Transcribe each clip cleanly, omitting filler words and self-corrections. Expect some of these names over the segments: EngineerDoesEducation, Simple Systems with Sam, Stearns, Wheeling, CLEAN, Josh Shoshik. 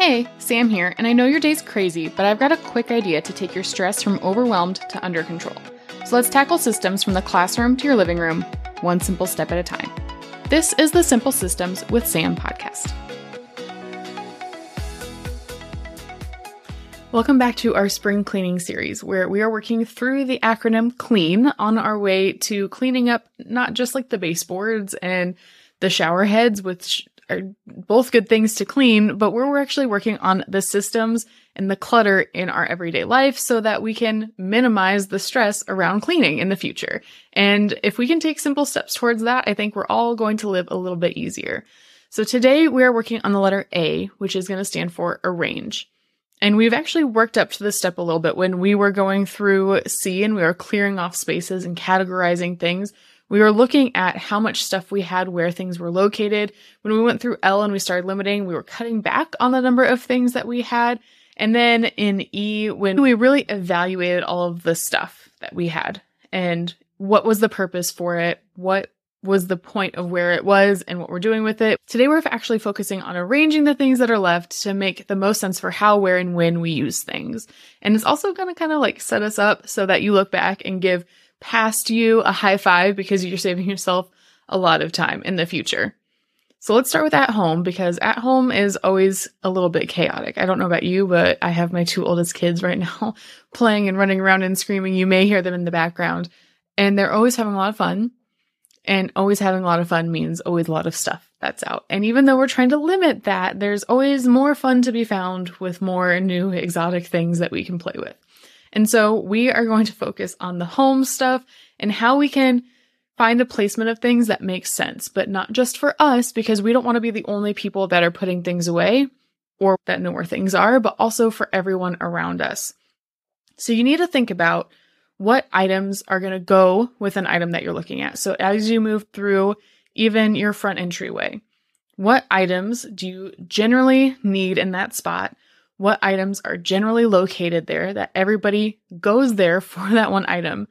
Hey, Sam here, and I know your day's crazy, but I've got a quick idea to take your stress from overwhelmed to under control. So let's tackle systems from the classroom to your living room, one simple step at a time. This is the Simple Systems with Sam podcast. Welcome back to our spring cleaning series, where we are working through the acronym CLEAN on our way to cleaning up not just like the baseboards and the shower heads, which are both good things to clean, but where we're actually working on the systems and the clutter in our everyday life so that we can minimize the stress around cleaning in the future. And if we can take simple steps towards that, I think we're all going to live a little bit easier. So today we're working on the letter A, which is going to stand for arrange. And we've actually worked up to this step a little bit when we were going through C and we were clearing off spaces and categorizing things. We were looking at how much stuff we had, where things were located. When we went through L and we started limiting, we were cutting back on the number of things that we had. And then in E, when we really evaluated all of the stuff that we had and what was the purpose for it, what was the point of where it was and what we're doing with it. Today, we're actually focusing on arranging the things that are left to make the most sense for how, where, and when we use things. And it's also going to kind of like set us up so that you look back and give past you a high five because you're saving yourself a lot of time in the future. So let's start with at home, because at home is always a little bit chaotic. I don't know about you, but I have my two oldest kids right now playing and running around and screaming. You may hear them in the background, and they're always having a lot of fun. And always having a lot of fun means always a lot of stuff that's out. And even though we're trying to limit that, there's always more fun to be found with more new exotic things that we can play with. And so we are going to focus on the home stuff and how we can find a placement of things that makes sense, but not just for us, because we don't want to be the only people that are putting things away or that know where things are, but also for everyone around us. So you need to think about what items are going to go with an item that you're looking at. So as you move through even your front entryway, what items do you generally need in that spot? What items are generally located there that everybody goes there for that one item?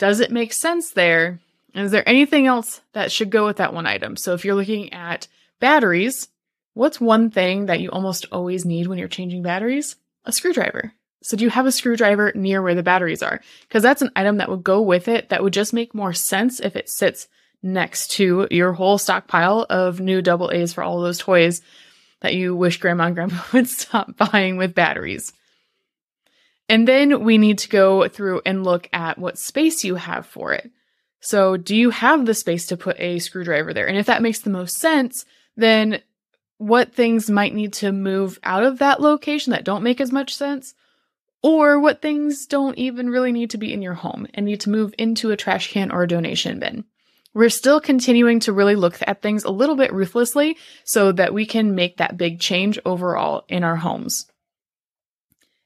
Does it make sense there? Is there anything else that should go with that one item? So if you're looking at batteries, what's one thing that you almost always need when you're changing batteries? A screwdriver. So do you have a screwdriver near where the batteries are? Because that's an item that would go with it that would just make more sense if it sits next to your whole stockpile of new double A's for all those toys that you wish grandma and grandpa would stop buying with batteries. And then we need to go through and look at what space you have for it. So do you have the space to put a screwdriver there? And if that makes the most sense, then what things might need to move out of that location that don't make as much sense, or what things don't even really need to be in your home and need to move into a trash can or a donation bin. We're still continuing to really look at things a little bit ruthlessly so that we can make that big change overall in our homes.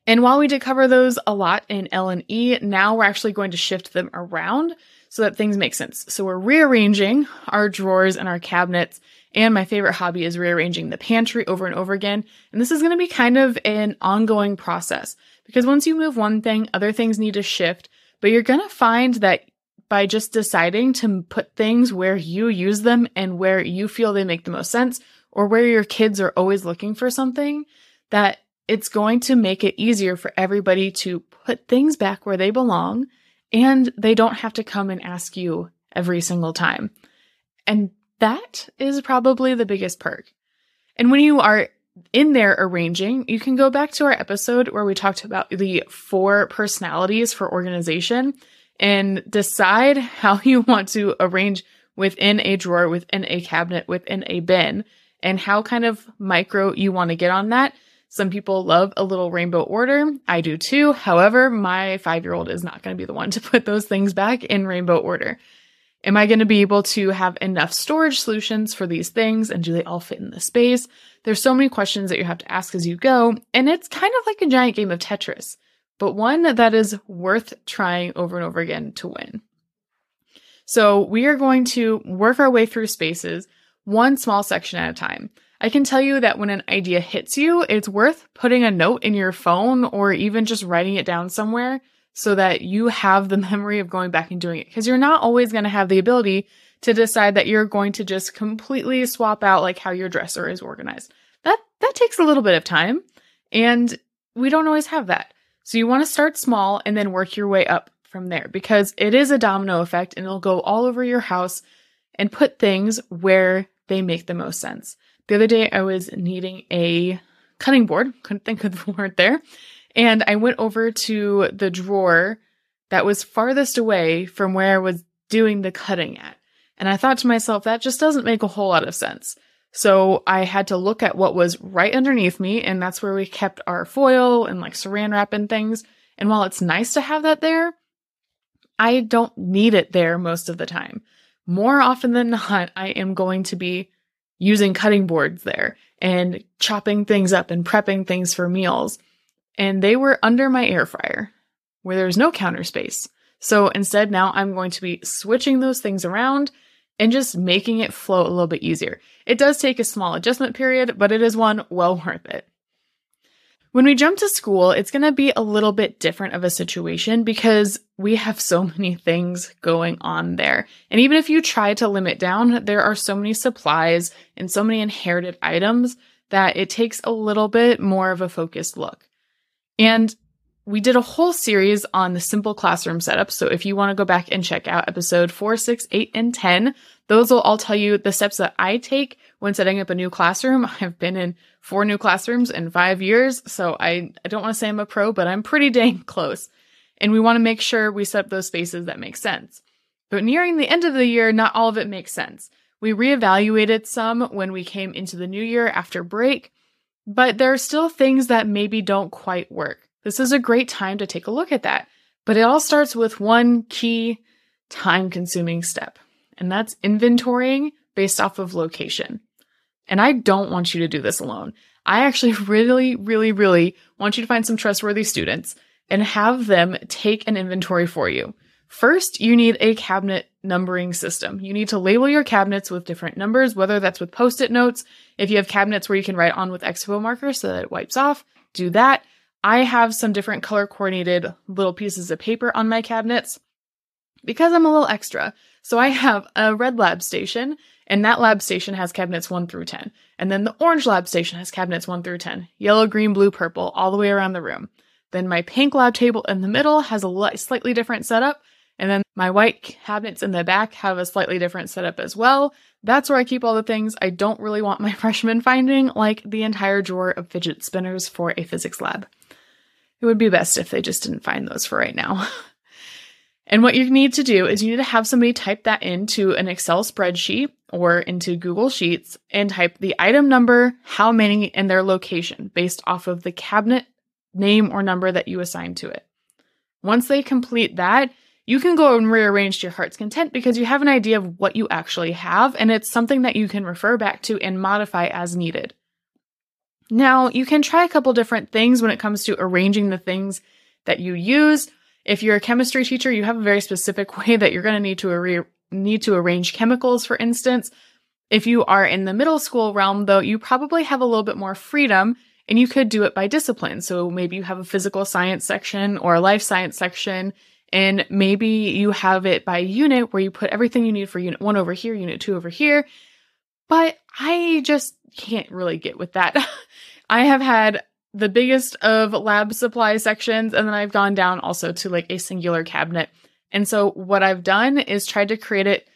And while we did cover those a lot in L and E, now we're actually going to shift them around so that things make sense. So we're rearranging our drawers and our cabinets. And my favorite hobby is rearranging the pantry over and over again. And this is going to be kind of an ongoing process because once you move one thing, other things need to shift, but you're going to find that by just deciding to put things where you use them and where you feel they make the most sense or where your kids are always looking for something, that it's going to make it easier for everybody to put things back where they belong and they don't have to come and ask you every single time. And that is probably the biggest perk. And when you are in there arranging, you can go back to our episode where we talked about the 4 personalities for organization and decide how you want to arrange within a drawer, within a cabinet, within a bin, and how kind of micro you want to get on that. Some people love a little rainbow order. I do too. However, my 5-year-old is not going to be the one to put those things back in rainbow order. Am I going to be able to have enough storage solutions for these things? And do they all fit in the space? There's so many questions that you have to ask as you go. And it's kind of like a giant game of Tetris, but one that is worth trying over and over again to win. So we are going to work our way through spaces, one small section at a time. I can tell you that when an idea hits you, it's worth putting a note in your phone or even just writing it down somewhere so that you have the memory of going back and doing it. Because you're not always going to have the ability to decide that you're going to just completely swap out like how your dresser is organized. that takes a little bit of time, and we don't always have that. So you want to start small and then work your way up from there, because it is a domino effect and it'll go all over your house and put things where they make the most sense. The other day I was needing a cutting board. Couldn't think of the word there. And I went over to the drawer that was farthest away from where I was doing the cutting at. And I thought to myself, that just doesn't make a whole lot of sense. So I had to look at what was right underneath me, and that's where we kept our foil and like saran wrap and things. And while it's nice to have that there, I don't need it there most of the time. More often than not, I am going to be using cutting boards there and chopping things up and prepping things for meals. And they were under my air fryer where there's no counter space. So instead, now I'm going to be switching those things around and just making it flow a little bit easier. It does take a small adjustment period, but it is one well worth it. When we jump to school, it's going to be a little bit different of a situation because we have so many things going on there. And even if you try to limit down, there are so many supplies and so many inherited items that it takes a little bit more of a focused look. And we did a whole series on the simple classroom setup. So if you want to go back and check out episode 4, 6, 8, and 10, those will all tell you the steps that I take when setting up a new classroom. I've been in 4 new classrooms in 5 years. So I don't want to say I'm a pro, but I'm pretty dang close. And we want to make sure we set up those spaces that make sense. But nearing the end of the year, not all of it makes sense. We reevaluated some when we came into the new year after break, but there are still things that maybe don't quite work. This is a great time to take a look at that, but it all starts with one key time-consuming step, and that's inventorying based off of location. And I don't want you to do this alone. I actually really want you to find some trustworthy students and have them take an inventory for you. First, you need a cabinet numbering system. You need to label your cabinets with different numbers, whether that's with Post-it notes. If you have cabinets where you can write on with Expo marker so that it wipes off, do that. I have some different color coordinated little pieces of paper on my cabinets because I'm a little extra. So I have a red lab station, and that lab station has cabinets 1 through 10. And then the orange lab station has cabinets 1 through 10, yellow, green, blue, purple, all the way around the room. Then my pink lab table in the middle has a slightly different setup. And then my white cabinets in the back have a slightly different setup as well. That's where I keep all the things I don't really want my freshmen finding, like the entire drawer of fidget spinners for a physics lab. It would be best if they just didn't find those for right now. And what you need to do is you need to have somebody type that into an Excel spreadsheet or into Google Sheets and type the item number, how many, and their location based off of the cabinet name or number that you assign to it. Once they complete that, you can go and rearrange to your heart's content because you have an idea of what you actually have, and it's something that you can refer back to and modify as needed. Now, you can try a couple different things when it comes to arranging the things that you use. If you're a chemistry teacher, you have a very specific way that you're going to need to arrange chemicals, for instance. If you are in the middle school realm, though, you probably have a little bit more freedom, and you could do it by discipline. So maybe you have a physical science section or a life science section, and maybe you have it by unit where you put everything you need for unit 1 over here, unit 2 over here. But I just can't really get with that. I have had the biggest of lab supply sections, and then I've gone down also to like a singular cabinet. And so what I've done is tried to create it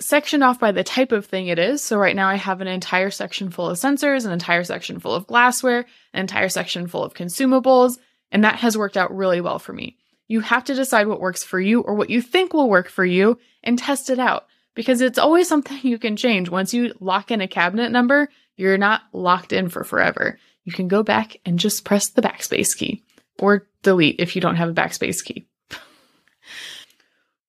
sectioned off by the type of thing it is. So right now I have an entire section full of sensors, an entire section full of glassware, an entire section full of consumables, and that has worked out really well for me. You have to decide what works for you or what you think will work for you and test it out, because it's always something you can change. Once you lock in a cabinet number, you're not locked in for forever. You can go back and just press the backspace key or delete if you don't have a backspace key.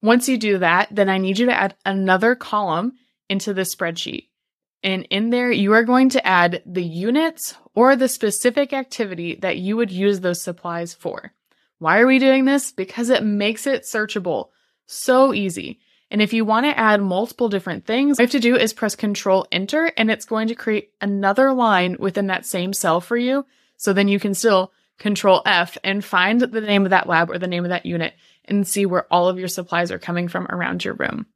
Once you do that, then I need you to add another column into the spreadsheet. And in there, you are going to add the units or the specific activity that you would use those supplies for. Why are we doing this? Because it makes it searchable. So easy. And if you want to add multiple different things, all you have to do is press Control-Enter, and it's going to create another line within that same cell for you. So then you can still Control-F and find the name of that lab or the name of that unit and see where all of your supplies are coming from around your room.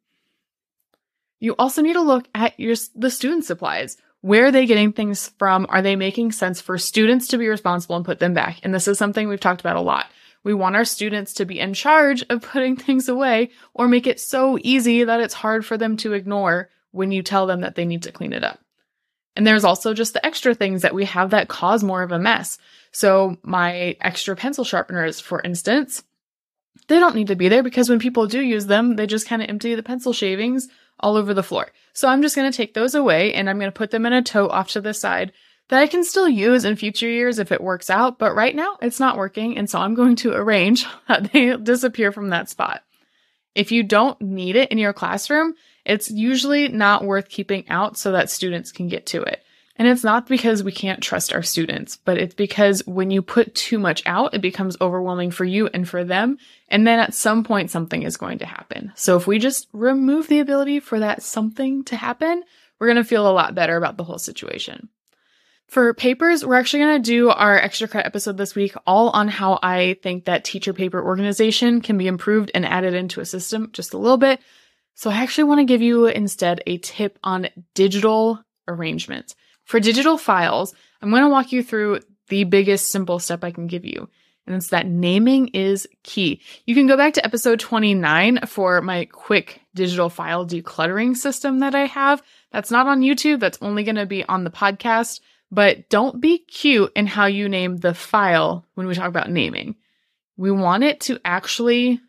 You also need to look at the student supplies. Where are they getting things from? Are they making sense for students to be responsible and put them back? And this is something we've talked about a lot. We want our students to be in charge of putting things away or make it so easy that it's hard for them to ignore when you tell them that they need to clean it up. And there's also just the extra things that we have that cause more of a mess. So my extra pencil sharpeners, for instance, they don't need to be there because when people do use them, they just kind of empty the pencil shavings all over the floor. So I'm just going to take those away and I'm going to put them in a tote off to the side that I can still use in future years if it works out. But right now it's not working. And so I'm going to arrange that they disappear from that spot. If you don't need it in your classroom, it's usually not worth keeping out so that students can get to it. And it's not because we can't trust our students, but it's because when you put too much out, it becomes overwhelming for you and for them. And then at some point, something is going to happen. So if we just remove the ability for that something to happen, we're going to feel a lot better about the whole situation. For papers, we're actually going to do our extra credit episode this week, all on how I think that teacher paper organization can be improved and added into a system just a little bit. So I actually want to give you instead a tip on digital arrangement. For digital files, I'm going to walk you through the biggest simple step I can give you, and it's that naming is key. You can go back to episode 29 for my quick digital file decluttering system that I have. That's not on YouTube. That's only going to be on the podcast, but don't be cute in how you name the file when we talk about naming. We want it to actually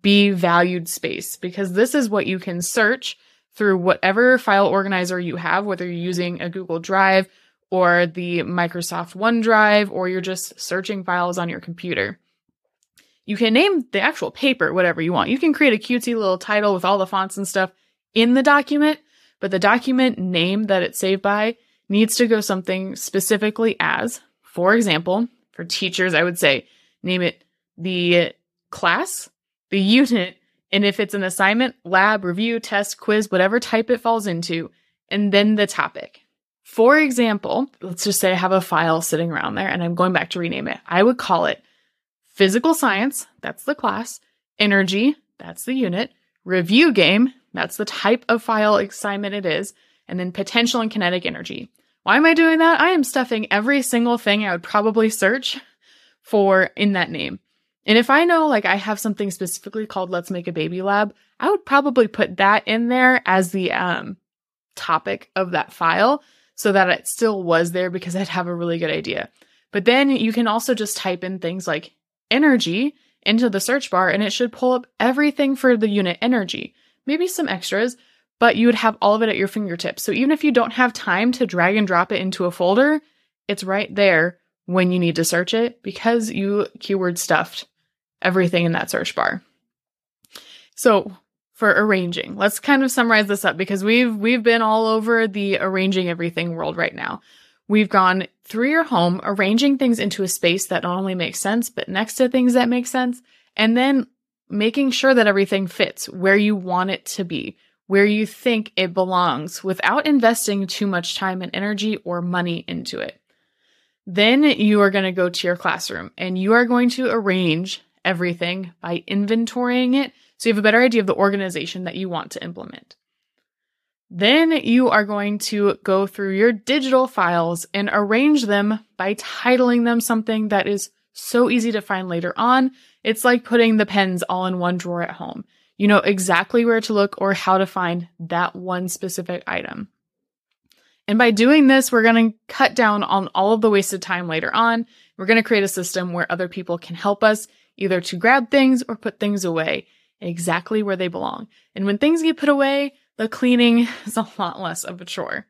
be valued space because this is what you can search through whatever file organizer you have, whether you're using a Google Drive or the Microsoft OneDrive, or you're just searching files on your computer. You can name the actual paper whatever you want. You can create a cutesy little title with all the fonts and stuff in the document, but the document name that it's saved by needs to go something specifically as, for example, for teachers, I would say, name it the class, the unit, and if it's an assignment, lab, review, test, quiz, whatever type it falls into, and then the topic. For example, let's just say I have a file sitting around there and I'm going back to rename it. I would call it physical science, that's the class, energy, that's the unit, review game, that's the type of file assignment it is, and then potential and kinetic energy. Why am I doing that? I am stuffing every single thing I would probably search for in that name. And if I know, like, I have something specifically called Let's Make a Baby Lab, I would probably put that in there as the topic of that file so that it still was there because I'd have a really good idea. But then you can also just type in things like energy into the search bar and it should pull up everything for the unit energy, maybe some extras, but you would have all of it at your fingertips. So even if you don't have time to drag and drop it into a folder, it's right there when you need to search it because you keyword stuffed everything in that search bar. So for arranging, let's kind of summarize this up because we've been all over the arranging everything world right now. We've gone through your home, arranging things into a space that not only makes sense, but next to things that make sense, and then making sure that everything fits where you want it to be, where you think it belongs without investing too much time and energy or money into it. Then you are going to go to your classroom and you are going to arrange everything by inventorying it so you have a better idea of the organization that you want to implement. Then you are going to go through your digital files and arrange them by titling them something that is so easy to find later on. It's like putting the pens all in one drawer at home. You know exactly where to look or how to find that one specific item. And by doing this, we're going to cut down on all of the wasted time later on. We're going to create a system where other people can help us either to grab things or put things away exactly where they belong. And when things get put away, the cleaning is a lot less of a chore.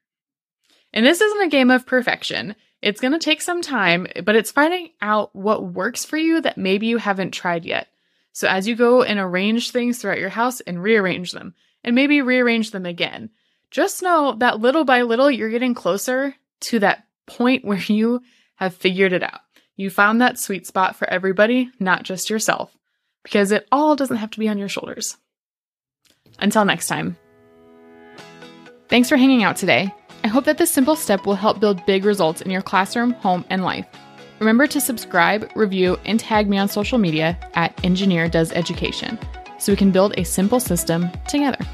And this isn't a game of perfection. It's going to take some time, but it's finding out what works for you that maybe you haven't tried yet. So as you go and arrange things throughout your house and rearrange them, and maybe rearrange them again, just know that little by little, you're getting closer to that point where you have figured it out. You found that sweet spot for everybody, not just yourself, because it all doesn't have to be on your shoulders. Until next time. Thanks for hanging out today. I hope that this simple step will help build big results in your classroom, home, and life. Remember to subscribe, review, and tag me on social media at EngineerDoesEducation so we can build a simple system together.